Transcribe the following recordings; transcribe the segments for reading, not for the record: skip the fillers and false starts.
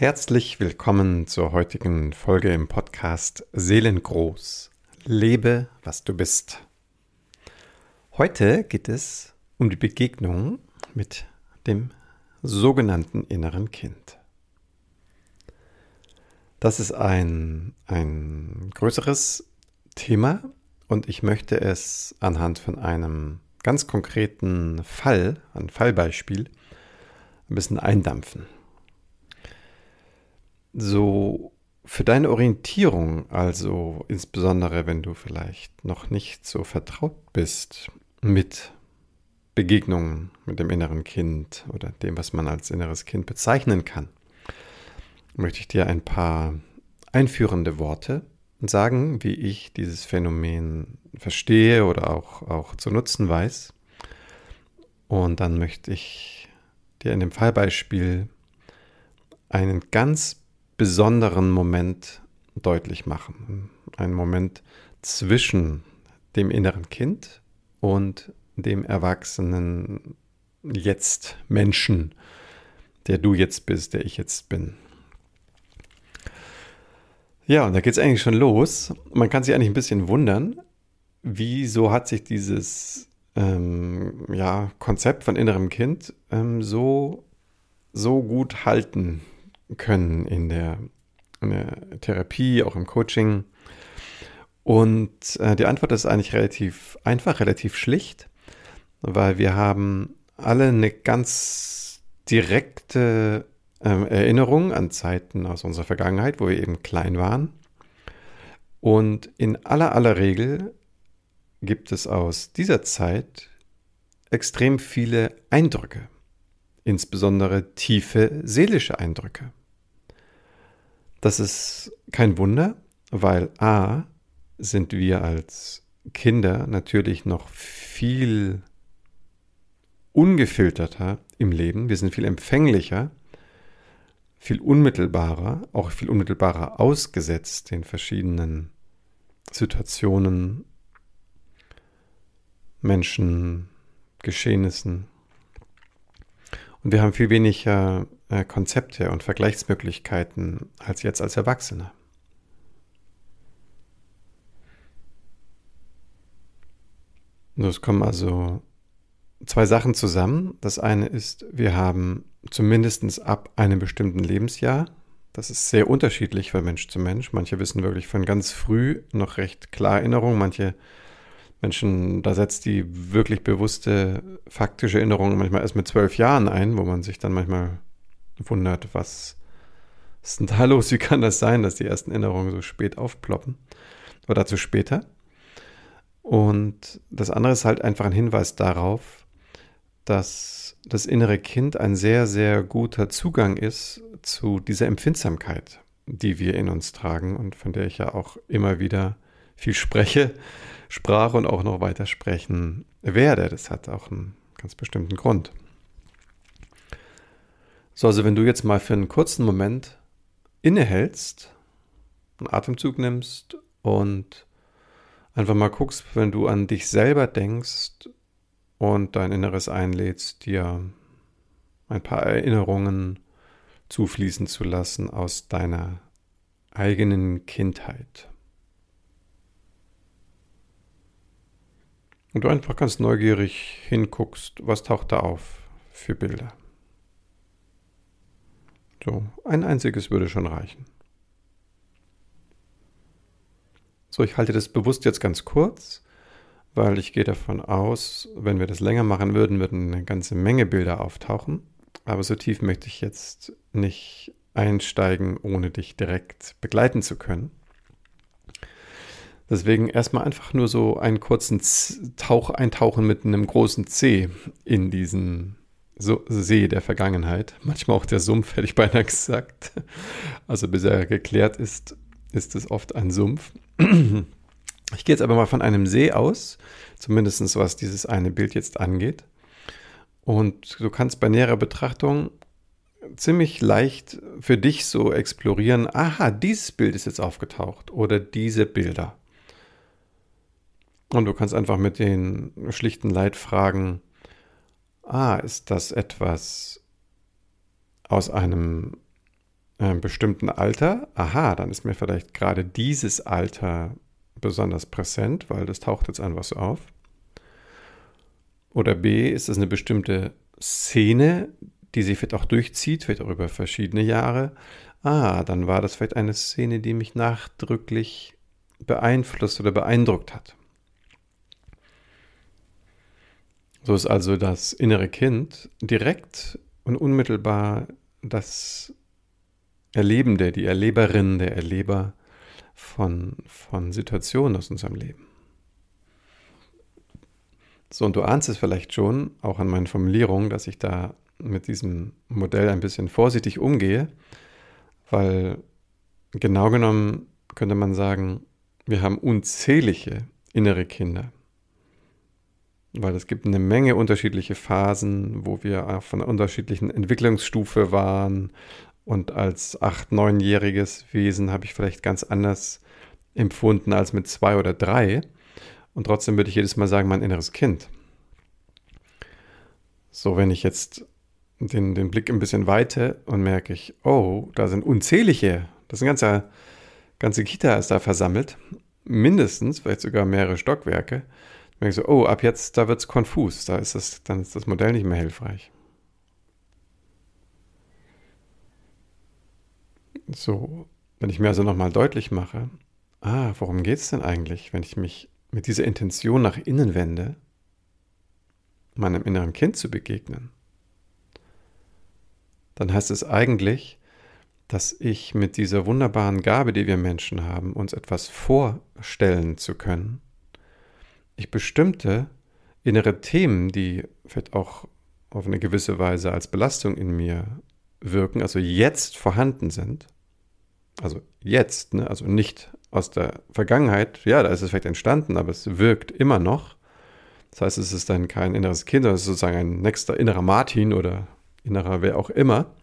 Herzlich willkommen zur heutigen Folge im Podcast Seelengroß. Lebe, was du bist. Heute geht es um die Begegnung mit dem sogenannten inneren Kind. Das ist ein größeres Thema und ich möchte es anhand von einem ganz konkreten Fall, einem Fallbeispiel, ein bisschen eindampfen. So für deine Orientierung, also insbesondere wenn du vielleicht noch nicht so vertraut bist mit Begegnungen mit dem inneren Kind oder dem, was man als inneres Kind bezeichnen kann, möchte ich dir ein paar einführende Worte sagen, wie ich dieses Phänomen verstehe oder auch zu nutzen weiß. Und dann möchte ich dir in dem Fallbeispiel einen ganz besonderen Moment deutlich machen. Ein Moment zwischen dem inneren Kind und dem erwachsenen Jetzt-Menschen, der du jetzt bist, der ich jetzt bin. Ja, und da geht es eigentlich schon los. Man kann sich eigentlich ein bisschen wundern, wieso hat sich dieses Konzept von innerem Kind so gut halten können in der Therapie, auch im Coaching. Und die Antwort ist eigentlich relativ einfach, relativ schlicht, weil wir haben alle eine ganz direkte Erinnerung an Zeiten aus unserer Vergangenheit, wo wir eben klein waren. Und in aller Regel gibt es aus dieser Zeit extrem viele Eindrücke, insbesondere tiefe seelische Eindrücke. Das ist kein Wunder, weil a, sind wir als Kinder natürlich noch viel ungefilterter im Leben. Wir sind viel empfänglicher, viel unmittelbarer, auch viel unmittelbarer ausgesetzt den verschiedenen Situationen, Menschen, Geschehnissen. Und wir haben viel weniger Konzepte und Vergleichsmöglichkeiten als jetzt als Erwachsene. Und es kommen also zwei Sachen zusammen. Das eine ist, wir haben zumindest ab einem bestimmten Lebensjahr, das ist sehr unterschiedlich von Mensch zu Mensch. Manche wissen wirklich von ganz früh noch recht klar Erinnerungen, manche Menschen, da setzt die wirklich bewusste, faktische Erinnerung manchmal erst mit 12 Jahren ein, wo man sich dann manchmal wundert, was ist denn da los? Wie kann das sein, dass die ersten Erinnerungen so spät aufploppen? Oder dazu später. Und das andere ist halt einfach ein Hinweis darauf, dass das innere Kind ein sehr, sehr guter Zugang ist zu dieser Empfindsamkeit, die wir in uns tragen und von der ich ja auch immer wieder viel sprach und auch noch weiter sprechen werde. Das hat auch einen ganz bestimmten Grund. So, also wenn du jetzt mal für einen kurzen Moment innehältst, einen Atemzug nimmst und einfach mal guckst, wenn du an dich selber denkst und dein Inneres einlädst, dir ein paar Erinnerungen zufließen zu lassen aus deiner eigenen Kindheit. Und du einfach ganz neugierig hinguckst, was taucht da auf für Bilder. So, ein einziges würde schon reichen. So, ich halte das bewusst jetzt ganz kurz, weil ich gehe davon aus, wenn wir das länger machen würden, würden eine ganze Menge Bilder auftauchen. Aber so tief möchte ich jetzt nicht einsteigen, ohne dich direkt begleiten zu können. Deswegen erstmal einfach nur so einen kurzen Eintauchen mit einem großen C in diesen See der Vergangenheit. Manchmal auch der Sumpf, hätte ich beinahe gesagt. Also bis er geklärt ist, ist es oft ein Sumpf. Ich gehe jetzt aber mal von einem See aus, zumindest was dieses eine Bild jetzt angeht. Und du kannst bei näherer Betrachtung ziemlich leicht für dich so explorieren, aha, dieses Bild ist jetzt aufgetaucht oder diese Bilder. Und du kannst einfach mit den schlichten Leitfragen, ist das etwas aus einem bestimmten Alter, aha, dann ist mir vielleicht gerade dieses Alter besonders präsent, weil das taucht jetzt an was auf. Oder B, ist es eine bestimmte Szene, die sich vielleicht auch durchzieht, vielleicht auch über verschiedene Jahre. Ah, dann war das vielleicht eine Szene, die mich nachdrücklich beeinflusst oder beeindruckt hat. So ist also das innere Kind direkt und unmittelbar das Erlebende, die Erleberin, der Erleber von Situationen aus unserem Leben. So, und du ahnst es vielleicht schon, auch an meinen Formulierungen, dass ich da mit diesem Modell ein bisschen vorsichtig umgehe, weil genau genommen könnte man sagen, wir haben unzählige innere Kinder. Weil es gibt eine Menge unterschiedliche Phasen, wo wir auf einer unterschiedlichen Entwicklungsstufe waren und als 8-, 9-jähriges Wesen habe ich vielleicht ganz anders empfunden als mit 2 oder 3. Und trotzdem würde ich jedes Mal sagen, mein inneres Kind. So, wenn ich jetzt den Blick ein bisschen weite und merke ich, oh, da sind unzählige, das ist eine ganze Kita ist da versammelt, mindestens, vielleicht sogar mehrere Stockwerke, dann merke ich so, oh, ab jetzt, da wird es konfus, dann ist das Modell nicht mehr hilfreich. So, wenn ich mir also nochmal deutlich mache, worum geht es denn eigentlich, wenn ich mich mit dieser Intention nach innen wende, meinem inneren Kind zu begegnen, dann heißt es eigentlich, dass ich mit dieser wunderbaren Gabe, die wir Menschen haben, uns etwas vorstellen zu können, ich bestimmte innere Themen, die vielleicht auch auf eine gewisse Weise als Belastung in mir wirken, also jetzt vorhanden sind, also jetzt, ne? Also nicht aus der Vergangenheit, ja, da ist es vielleicht entstanden, aber es wirkt immer noch. Das heißt, es ist dann kein inneres Kind, sondern es ist sozusagen ein nächster innerer Martin oder innerer wer auch immer.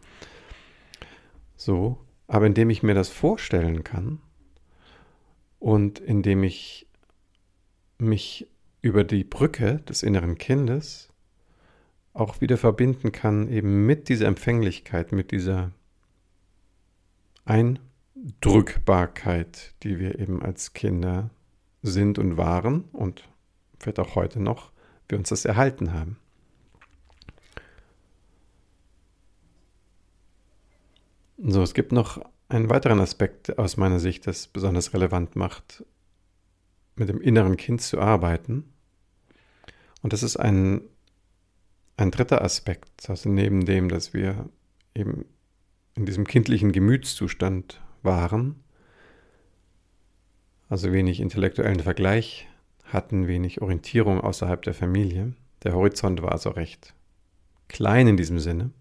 So, aber indem ich mir das vorstellen kann und indem ich mich über die Brücke des inneren Kindes auch wieder verbinden kann, eben mit dieser Empfänglichkeit, mit dieser Eindrückbarkeit, die wir eben als Kinder sind und waren und vielleicht auch heute noch, wir uns das erhalten haben. So, es gibt noch einen weiteren Aspekt aus meiner Sicht, das besonders relevant macht, mit dem inneren Kind zu arbeiten. Und das ist ein dritter Aspekt, also neben dem, dass wir eben in diesem kindlichen Gemütszustand waren, also wenig intellektuellen Vergleich hatten, wenig Orientierung außerhalb der Familie. Der Horizont war also recht klein in diesem Sinne.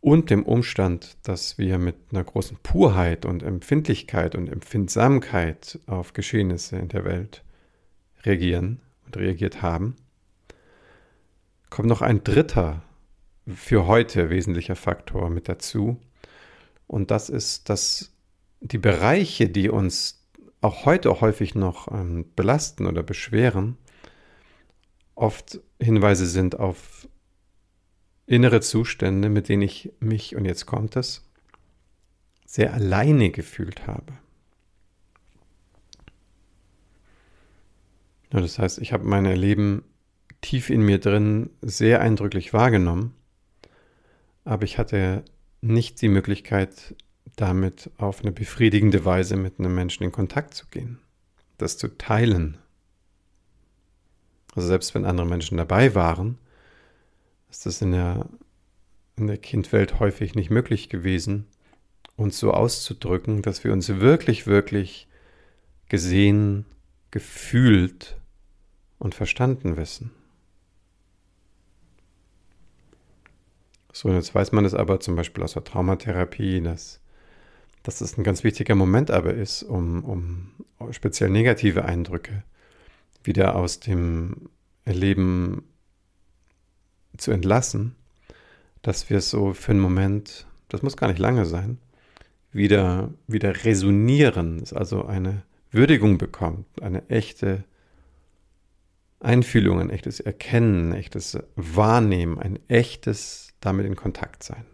Und dem Umstand, dass wir mit einer großen Purheit und Empfindlichkeit und Empfindsamkeit auf Geschehnisse in der Welt reagieren und reagiert haben, kommt noch ein dritter für heute wesentlicher Faktor mit dazu. Und das ist, dass die Bereiche, die uns auch heute häufig noch belasten oder beschweren, oft Hinweise sind auf innere Zustände, mit denen ich mich, und jetzt kommt es, sehr alleine gefühlt habe. Ja, das heißt, ich habe mein Erleben tief in mir drin sehr eindrücklich wahrgenommen, aber ich hatte nicht die Möglichkeit, damit auf eine befriedigende Weise mit einem Menschen in Kontakt zu gehen, das zu teilen. Also selbst wenn andere Menschen dabei waren, ist das in der Kindwelt häufig nicht möglich gewesen, uns so auszudrücken, dass wir uns wirklich, wirklich gesehen, gefühlt und verstanden wissen. So, und jetzt weiß man es aber zum Beispiel aus der Traumatherapie, dass das ein ganz wichtiger Moment aber ist, um speziell negative Eindrücke wieder aus dem Erleben zu entlassen, dass wir es so für einen Moment, das muss gar nicht lange sein, wieder resonieren, dass also eine Würdigung bekommt, eine echte Einfühlung, ein echtes Erkennen, ein echtes Wahrnehmen, ein echtes damit in Kontakt sein.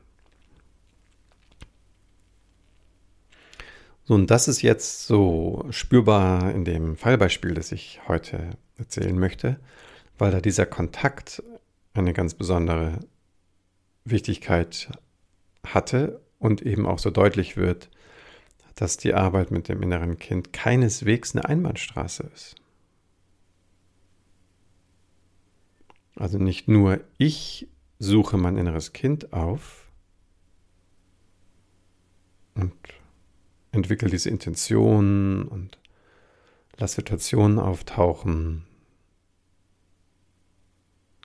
So, und das ist jetzt so spürbar in dem Fallbeispiel, das ich heute erzählen möchte, weil da dieser Kontakt eine ganz besondere Wichtigkeit hatte und eben auch so deutlich wird, dass die Arbeit mit dem inneren Kind keineswegs eine Einbahnstraße ist. Also nicht nur ich suche mein inneres Kind auf und entwickle diese Intentionen und lasse Situationen auftauchen,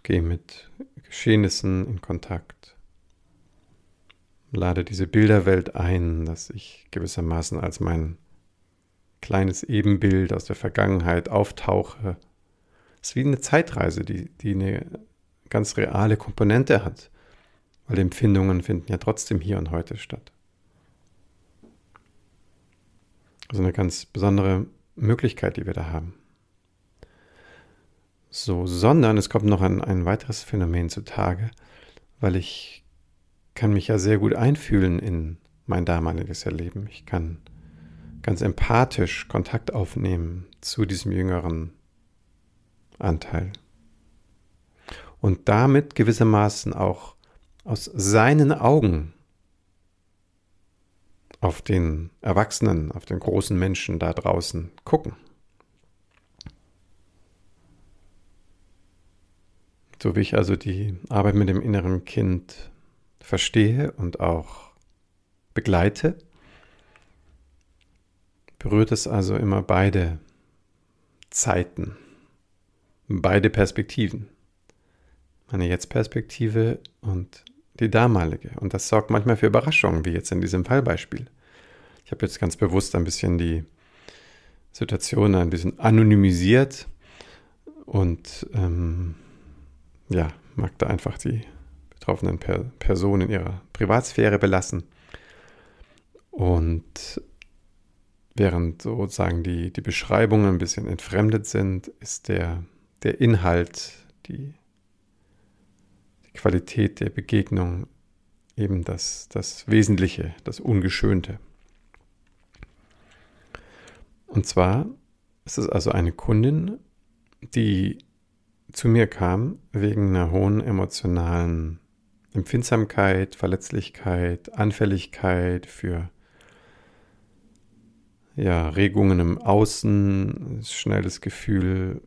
gehe mit Geschehnissen in Kontakt, lade diese Bilderwelt ein, dass ich gewissermaßen als mein kleines Ebenbild aus der Vergangenheit auftauche. Es ist wie eine Zeitreise, die eine ganz reale Komponente hat, weil Empfindungen finden ja trotzdem hier und heute statt. Also eine ganz besondere Möglichkeit, die wir da haben. So, sondern es kommt noch ein weiteres Phänomen zutage, weil ich kann mich ja sehr gut einfühlen in mein damaliges Erleben. Ich kann ganz empathisch Kontakt aufnehmen zu diesem jüngeren Anteil. Und damit gewissermaßen auch aus seinen Augen auf den Erwachsenen, auf den großen Menschen da draußen gucken. So wie ich also die Arbeit mit dem inneren Kind verstehe und auch begleite, berührt es also immer beide Zeiten, beide Perspektiven. Meine Jetzt-Perspektive und die damalige. Und das sorgt manchmal für Überraschungen, wie jetzt in diesem Fallbeispiel. Ich habe jetzt ganz bewusst ein bisschen die Situation ein bisschen anonymisiert und mag da einfach die betroffenen Personen in ihrer Privatsphäre belassen. Und während sozusagen die Beschreibungen ein bisschen entfremdet sind, ist der Inhalt, die Qualität der Begegnung eben das Wesentliche, das Ungeschönte. Und zwar ist es also eine Kundin, die zu mir kam wegen einer hohen emotionalen Empfindsamkeit, Verletzlichkeit, Anfälligkeit für Regungen im Außen, schnelles Gefühl,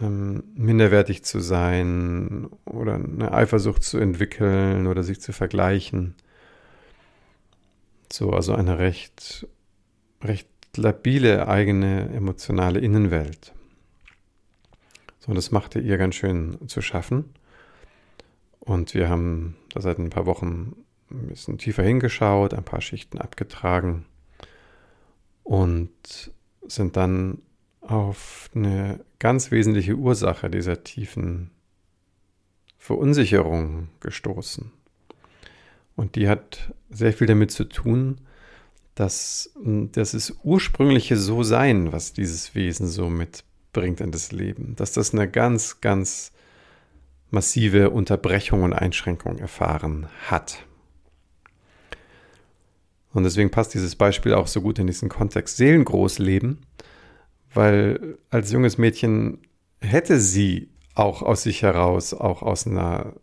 minderwertig zu sein oder eine Eifersucht zu entwickeln oder sich zu vergleichen. So, also eine recht labile eigene emotionale Innenwelt. So, das machte ihr ganz schön zu schaffen. Und wir haben da seit ein paar Wochen ein bisschen tiefer hingeschaut, ein paar Schichten abgetragen und sind dann auf eine ganz wesentliche Ursache dieser tiefen Verunsicherung gestoßen. Und die hat sehr viel damit zu tun, dass es ursprüngliche So-Sein, was dieses Wesen so mitbringt in das Leben, dass das eine ganz, ganz massive Unterbrechung und Einschränkung erfahren hat. Und deswegen passt dieses Beispiel auch so gut in diesen Kontext Seelengroßleben, weil als junges Mädchen hätte sie auch aus sich heraus, auch aus einer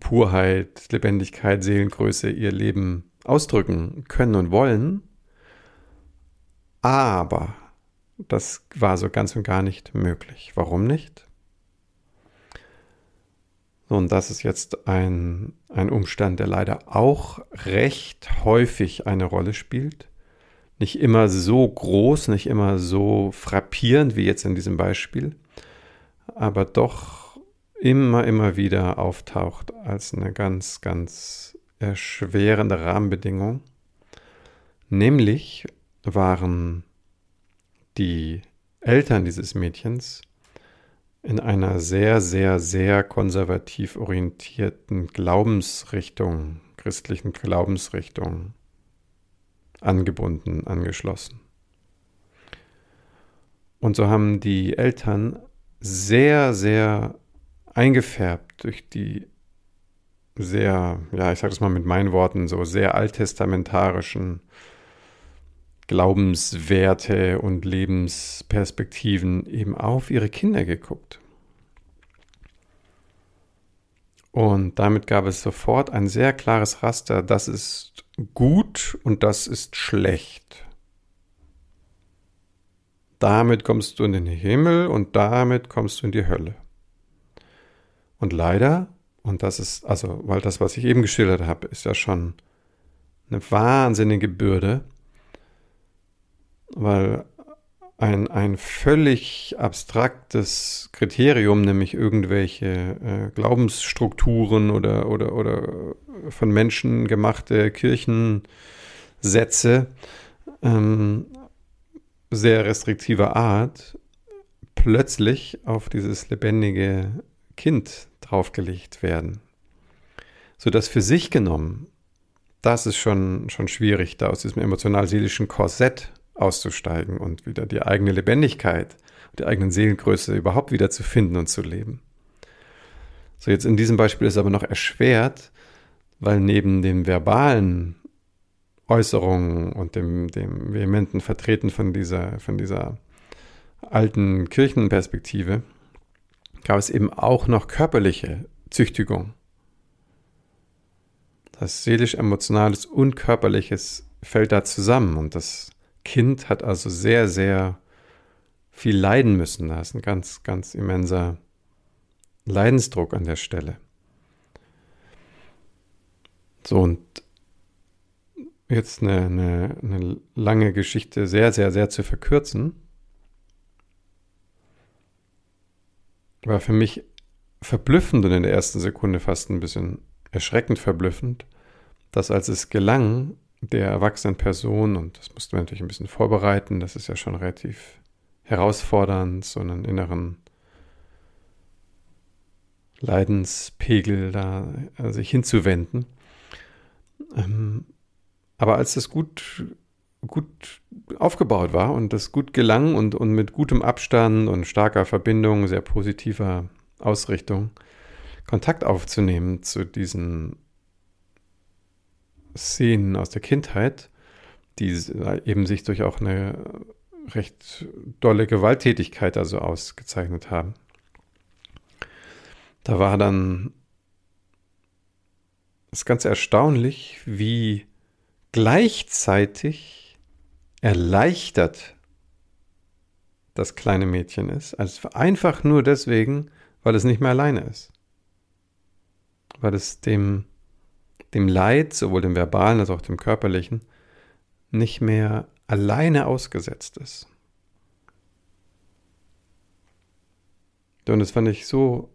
Purheit, Lebendigkeit, Seelengröße ihr Leben ausdrücken können und wollen. Aber das war so ganz und gar nicht möglich. Warum nicht? Und das ist jetzt ein Umstand, der leider auch recht häufig eine Rolle spielt. Nicht immer so groß, nicht immer so frappierend wie jetzt in diesem Beispiel, aber doch immer wieder auftaucht als eine ganz, ganz erschwerende Rahmenbedingung. Nämlich waren die Eltern dieses Mädchens in einer sehr, sehr, sehr konservativ orientierten Glaubensrichtung, christlichen Glaubensrichtung, angebunden, angeschlossen. Und so haben die Eltern sehr, sehr eingefärbt durch die sehr, ich sage das mal mit meinen Worten, so sehr alttestamentarischen Glaubenswerte und Lebensperspektiven eben auf ihre Kinder geguckt. Und damit gab es sofort ein sehr klares Raster, das ist gut und das ist schlecht. Damit kommst du in den Himmel und damit kommst du in die Hölle. Und leider, und das ist, also, weil das, was ich eben geschildert habe, ist ja schon eine wahnsinnige Bürde, weil ein völlig abstraktes Kriterium, nämlich irgendwelche Glaubensstrukturen oder von Menschen gemachte Kirchensätze sehr restriktiver Art, plötzlich auf dieses lebendige Kind draufgelegt werden. Sodass für sich genommen, das ist schon schwierig, da aus diesem emotional-seelischen Korsett auszusteigen und wieder die eigene Lebendigkeit, die eigenen Seelengröße überhaupt wieder zu finden und zu leben. So, jetzt in diesem Beispiel ist es aber noch erschwert, weil neben den verbalen Äußerungen und dem vehementen Vertreten von dieser alten Kirchenperspektive gab es eben auch noch körperliche Züchtigung. Das seelisch-emotionales und körperliches fällt da zusammen und das Kind hat also sehr, sehr viel leiden müssen. Da ist ein ganz, ganz immenser Leidensdruck an der Stelle. So, und jetzt eine lange Geschichte sehr, sehr, sehr zu verkürzen, war für mich verblüffend und in der ersten Sekunde fast ein bisschen erschreckend verblüffend, dass als es gelang, der erwachsenen Person, und das mussten wir natürlich ein bisschen vorbereiten, das ist ja schon relativ herausfordernd, so einen inneren Leidenspegel da sich hinzuwenden. Aber als das gut aufgebaut war und das gut gelang und mit gutem Abstand und starker Verbindung, sehr positiver Ausrichtung, Kontakt aufzunehmen zu diesen Szenen aus der Kindheit, die eben sich durch auch eine recht dolle Gewalttätigkeit also ausgezeichnet haben. Da war dann das Ganze erstaunlich, wie gleichzeitig erleichtert das kleine Mädchen ist, also einfach nur deswegen, weil es nicht mehr alleine ist. Weil es dem Leid, sowohl dem verbalen als auch dem körperlichen, nicht mehr alleine ausgesetzt ist. Und das fand ich so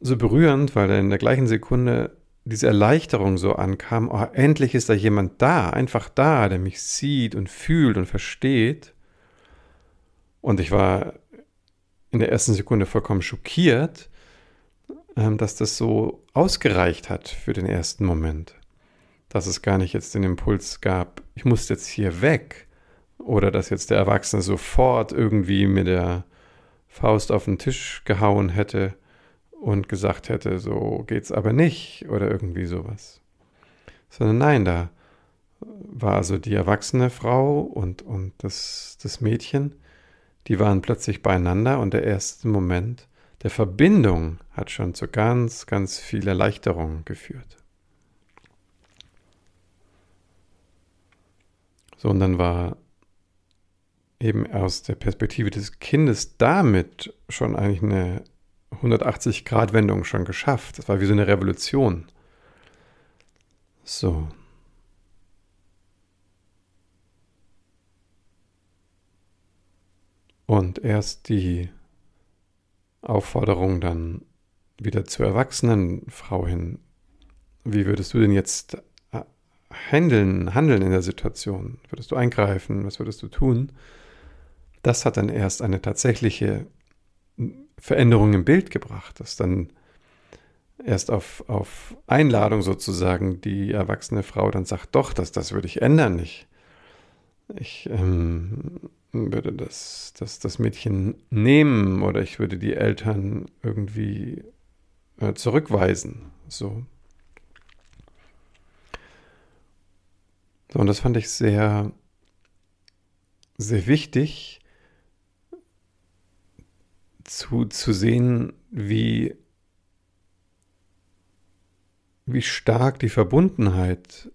berührend, weil in der gleichen Sekunde diese Erleichterung so ankam, oh, endlich ist da jemand da, einfach da, der mich sieht und fühlt und versteht. Und ich war in der ersten Sekunde vollkommen schockiert, dass das so ausgereicht hat für den ersten Moment. Dass es gar nicht jetzt den Impuls gab, ich muss jetzt hier weg. Oder dass jetzt der Erwachsene sofort irgendwie mit der Faust auf den Tisch gehauen hätte und gesagt hätte, so geht's aber nicht. Oder irgendwie sowas. Sondern nein, da war also die erwachsene Frau und das Mädchen, die waren plötzlich beieinander und der erste Moment der Verbindung hat schon zu ganz, ganz viel Erleichterung geführt. So, und dann war eben aus der Perspektive des Kindes damit schon eigentlich eine 180-Grad-Wendung schon geschafft. Das war wie so eine Revolution. So. Und erst die Aufforderung dann wieder zur erwachsenen Frau hin. Wie würdest du denn jetzt handeln in der Situation? Würdest du eingreifen? Was würdest du tun? Das hat dann erst eine tatsächliche Veränderung im Bild gebracht, dass dann erst auf Einladung sozusagen die erwachsene Frau dann sagt, doch, das würde ich ändern. Ich würde das Mädchen nehmen oder ich würde die Eltern irgendwie zurückweisen. So, und das fand ich sehr sehr wichtig zu sehen, wie stark die Verbundenheit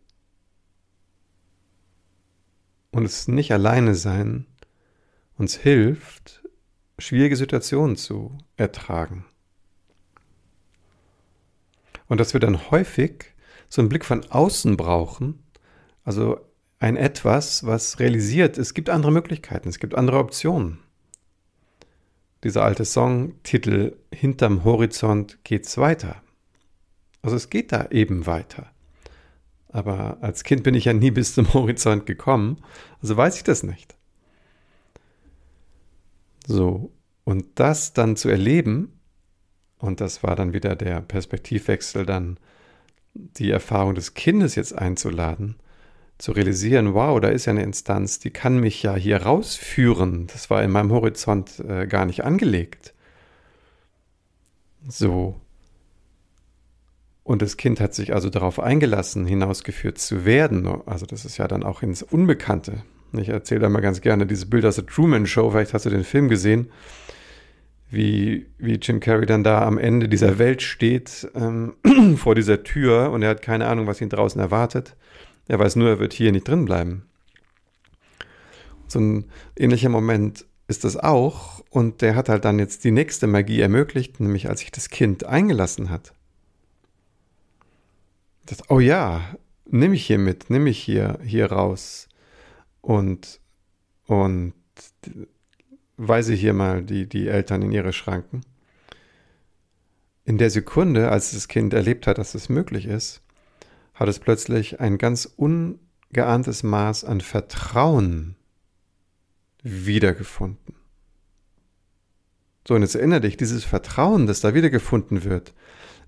und es nicht alleine sein uns hilft, schwierige Situationen zu ertragen. Und dass wir dann häufig so einen Blick von außen brauchen, also ein Etwas, was realisiert, es gibt andere Möglichkeiten, es gibt andere Optionen. Dieser alte Songtitel, hinterm Horizont geht's weiter. Also es geht da eben weiter. Aber als Kind bin ich ja nie bis zum Horizont gekommen, also weiß ich das nicht. So, und das dann zu erleben, und das war dann wieder der Perspektivwechsel, dann die Erfahrung des Kindes jetzt einzuladen, zu realisieren, wow, da ist ja eine Instanz, die kann mich ja hier rausführen. Das war in meinem Horizont gar nicht angelegt. So. Und das Kind hat sich also darauf eingelassen, hinausgeführt zu werden. Also das ist ja dann auch ins Unbekannte. Ich erzähle da mal ganz gerne dieses Bild aus der Truman Show, vielleicht hast du den Film gesehen, wie Jim Carrey dann da am Ende dieser Welt steht, vor dieser Tür, und er hat keine Ahnung, was ihn draußen erwartet. Er weiß nur, er wird hier nicht drin bleiben. So ein ähnlicher Moment ist das auch, und der hat halt dann jetzt die nächste Magie ermöglicht, nämlich als sich das Kind eingelassen hat. Das, oh ja, nimm mich hier mit, nimm mich hier raus und weise hier mal die Eltern in ihre Schranken. In der Sekunde, als das Kind erlebt hat, dass es möglich ist, hat es plötzlich ein ganz ungeahntes Maß an Vertrauen wiedergefunden. So, und jetzt erinnere dich, dieses Vertrauen, das da wiedergefunden wird,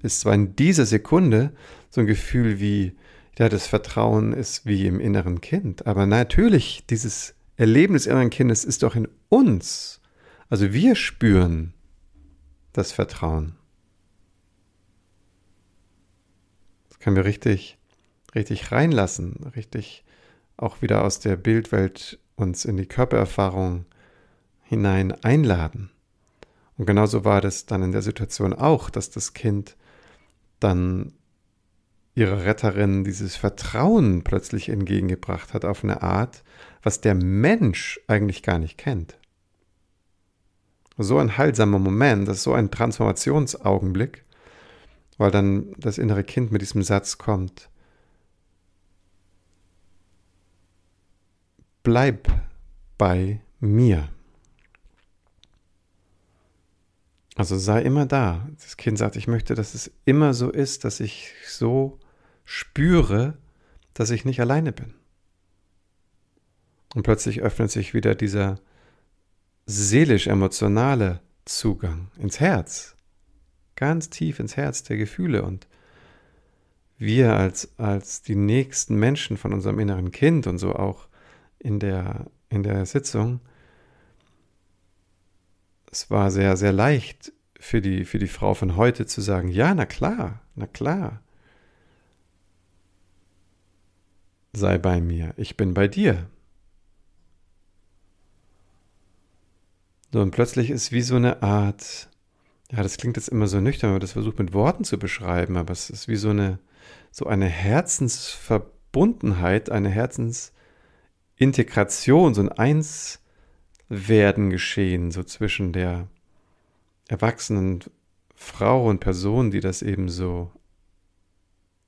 ist zwar in dieser Sekunde so ein Gefühl wie, ja, das Vertrauen ist wie im inneren Kind, aber natürlich, dieses Erleben des inneren Kindes ist doch in uns. Also wir spüren das Vertrauen. Das können wir richtig reinlassen, richtig auch wieder aus der Bildwelt uns in die Körpererfahrung hinein einladen. Und genauso war das dann in der Situation auch, dass das Kind dann ihrer Retterin dieses Vertrauen plötzlich entgegengebracht hat auf eine Art, was der Mensch eigentlich gar nicht kennt. So ein heilsamer Moment, das ist so ein Transformationsaugenblick, weil dann das innere Kind mit diesem Satz kommt: Bleib bei mir. Also sei immer da. Das Kind sagt, ich möchte, dass es immer so ist, dass ich so spüre, dass ich nicht alleine bin. Und plötzlich öffnet sich wieder dieser seelisch-emotionale Zugang ins Herz. Ganz tief ins Herz der Gefühle. Und wir als die nächsten Menschen von unserem inneren Kind und so auch in der Sitzung, es war sehr, sehr leicht für die Frau von heute zu sagen, ja, na klar, sei bei mir, ich bin bei dir. So, und plötzlich ist wie so eine Art, ja, das klingt jetzt immer so nüchtern, wenn man das versucht mit Worten zu beschreiben, aber es ist wie so eine Herzensverbundenheit, eine Herzensintegration, so ein Einswerden geschehen, so zwischen der erwachsenen Frau und Person, die das eben so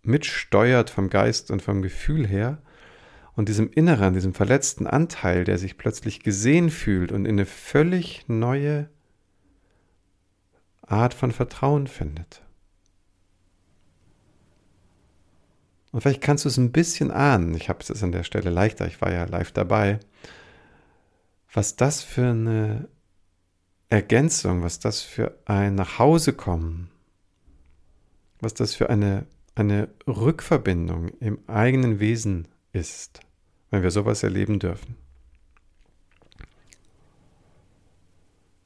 mitsteuert vom Geist und vom Gefühl her, und diesem Inneren, diesem verletzten Anteil, der sich plötzlich gesehen fühlt und in eine völlig neue Art von Vertrauen findet. Und vielleicht kannst du es ein bisschen ahnen, ich habe es jetzt an der Stelle leichter, ich war ja live dabei, was das für eine Ergänzung, was das für ein Nachhausekommen, was das für eine Rückverbindung im eigenen Wesen ist, wenn wir sowas erleben dürfen.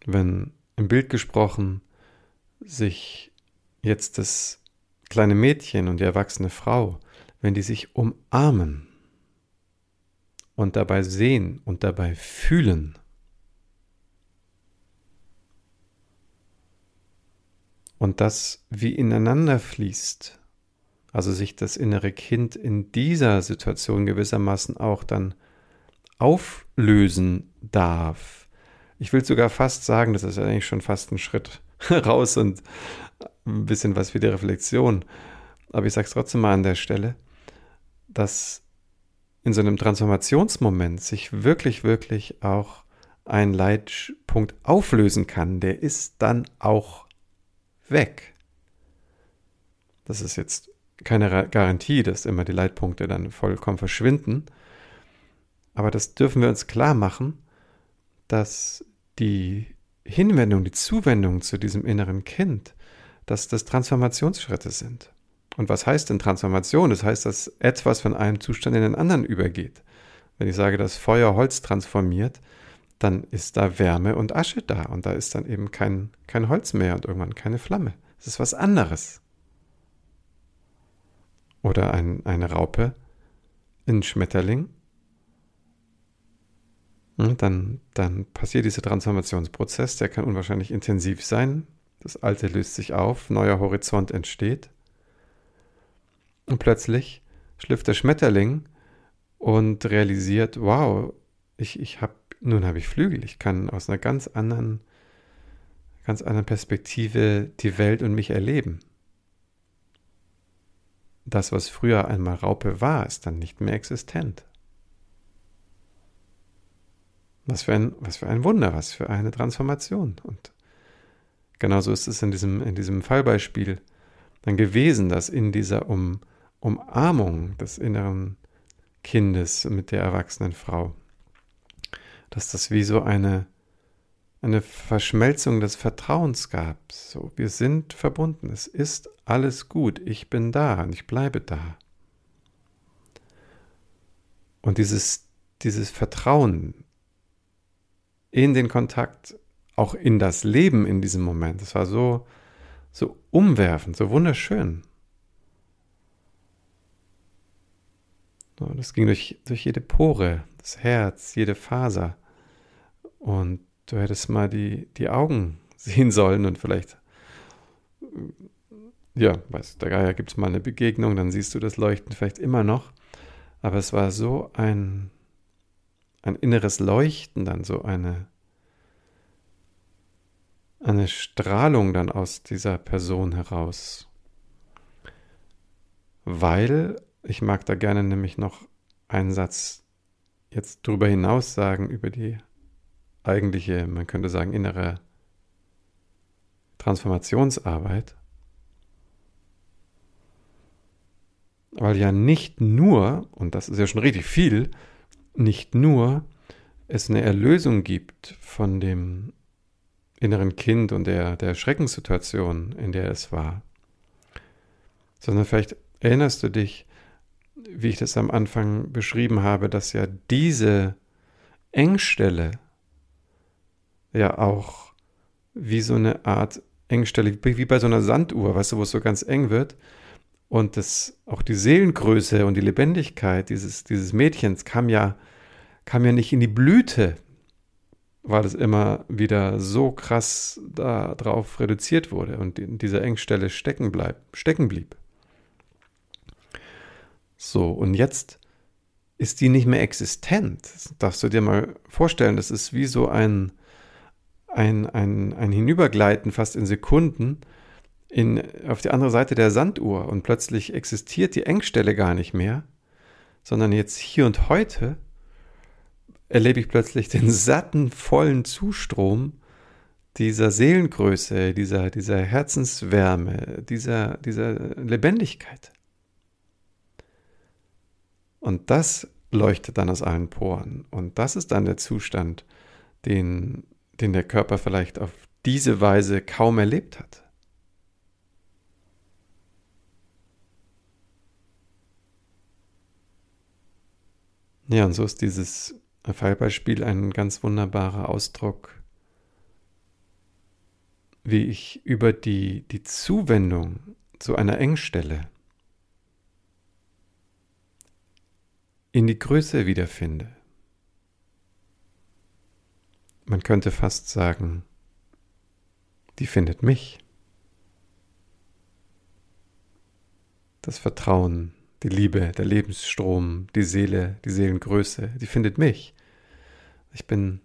Wenn im Bild gesprochen sich jetzt das kleine Mädchen und die erwachsene Frau, wenn die sich umarmen, und dabei sehen und dabei fühlen. Und das wie ineinander fließt, also sich das innere Kind in dieser Situation gewissermaßen auch dann auflösen darf. Ich will sogar fast sagen, das ist eigentlich schon fast ein Schritt raus und ein bisschen was wie die Reflexion, aber ich sage es trotzdem mal an der Stelle, dass in so einem Transformationsmoment sich wirklich, wirklich auch ein Leitpunkt auflösen kann, der ist dann auch weg. Das ist jetzt keine Garantie, dass immer die Leitpunkte dann vollkommen verschwinden, aber das dürfen wir uns klar machen, dass die Hinwendung, die Zuwendung zu diesem inneren Kind, dass das Transformationsschritte sind. Und was heißt denn Transformation? Das heißt, dass etwas von einem Zustand in den anderen übergeht. Wenn ich sage, dass Feuer Holz transformiert, dann ist da Wärme und Asche da und da ist dann eben kein Holz mehr und irgendwann keine Flamme. Es ist was anderes. Oder eine Raupe in einen Schmetterling. Dann passiert dieser Transformationsprozess, der kann unwahrscheinlich intensiv sein. Das Alte löst sich auf, neuer Horizont entsteht. Und plötzlich schlüpft der Schmetterling und realisiert, wow, nun habe ich Flügel, ich kann aus einer ganz anderen Perspektive die Welt und mich erleben. Das, was früher einmal Raupe war, ist dann nicht mehr existent. Was für ein Wunder, was für eine Transformation. Und genauso ist es in diesem Fallbeispiel dann gewesen, dass in dieser Umarmung des inneren Kindes mit der erwachsenen Frau, dass das wie so eine Verschmelzung des Vertrauens gab. So, wir sind verbunden, es ist alles gut, ich bin da und ich bleibe da. Und dieses Vertrauen in den Kontakt, auch in das Leben in diesem Moment, das war so umwerfend, so wunderschön. Das ging durch jede Pore, das Herz, jede Faser. Und du hättest mal die Augen sehen sollen und vielleicht, ja, weiß der Geier, gibt es mal eine Begegnung, dann siehst du das Leuchten vielleicht immer noch. Aber es war so ein inneres Leuchten, dann so eine Strahlung dann aus dieser Person heraus. Weil, ich mag da gerne nämlich noch einen Satz jetzt drüber hinaus sagen, über die eigentliche, man könnte sagen, innere Transformationsarbeit. Weil ja nicht nur, und das ist ja schon richtig viel, nicht nur es eine Erlösung gibt von dem inneren Kind und der Schreckenssituation, in der es war, sondern vielleicht erinnerst du dich, wie ich das am Anfang beschrieben habe, dass ja diese Engstelle ja auch wie so eine Art Engstelle, wie bei so einer Sanduhr, weißt du, wo es so ganz eng wird und das, auch die Seelengröße und die Lebendigkeit dieses Mädchens kam ja nicht in die Blüte, weil es immer wieder so krass darauf reduziert wurde und in dieser Engstelle stecken blieb. So, und jetzt ist die nicht mehr existent. Das darfst du dir mal vorstellen, das ist wie so ein Hinübergleiten fast in Sekunden auf die andere Seite der Sanduhr und plötzlich existiert die Engstelle gar nicht mehr, sondern jetzt hier und heute erlebe ich plötzlich den satten, vollen Zustrom dieser Seelengröße, dieser Herzenswärme, dieser Lebendigkeit. Und das leuchtet dann aus allen Poren. Und das ist dann der Zustand, den der Körper vielleicht auf diese Weise kaum erlebt hat. Ja, und so ist dieses Fallbeispiel ein ganz wunderbarer Ausdruck, wie ich über die Zuwendung zu einer Engstelle in die Größe wiederfinde. Man könnte fast sagen, die findet mich. Das Vertrauen, die Liebe, der Lebensstrom, die Seele, die Seelengröße, die findet mich. Ich bin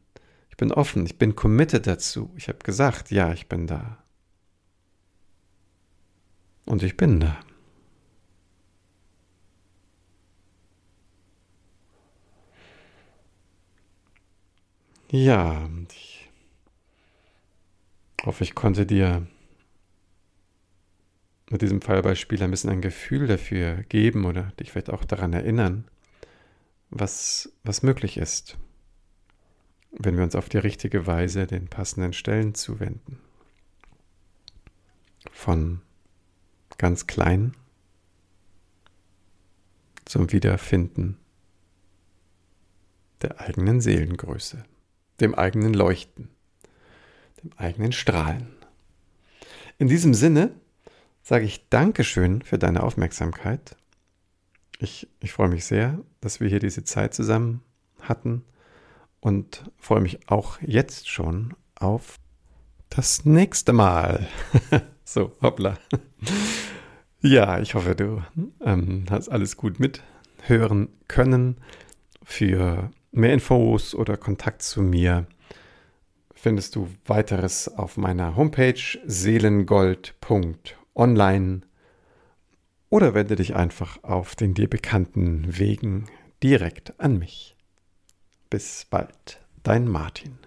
offen, ich bin committed dazu. Ich habe gesagt, ja, ich bin da. Und ich bin da. Ja, ich hoffe, ich konnte dir mit diesem Fallbeispiel ein bisschen ein Gefühl dafür geben oder dich vielleicht auch daran erinnern, was möglich ist, wenn wir uns auf die richtige Weise den passenden Stellen zuwenden. Von ganz klein zum Wiederfinden der eigenen Seelengröße, dem eigenen Leuchten, dem eigenen Strahlen. In diesem Sinne sage ich Dankeschön für deine Aufmerksamkeit. Ich freue mich sehr, dass wir hier diese Zeit zusammen hatten und freue mich auch jetzt schon auf das nächste Mal. So, hoppla. Ja, ich hoffe, du hast alles gut mithören können. Für mehr Infos oder Kontakt zu mir findest du weiteres auf meiner Homepage seelengold.online oder wende dich einfach auf den dir bekannten Wegen direkt an mich. Bis bald, dein Martin.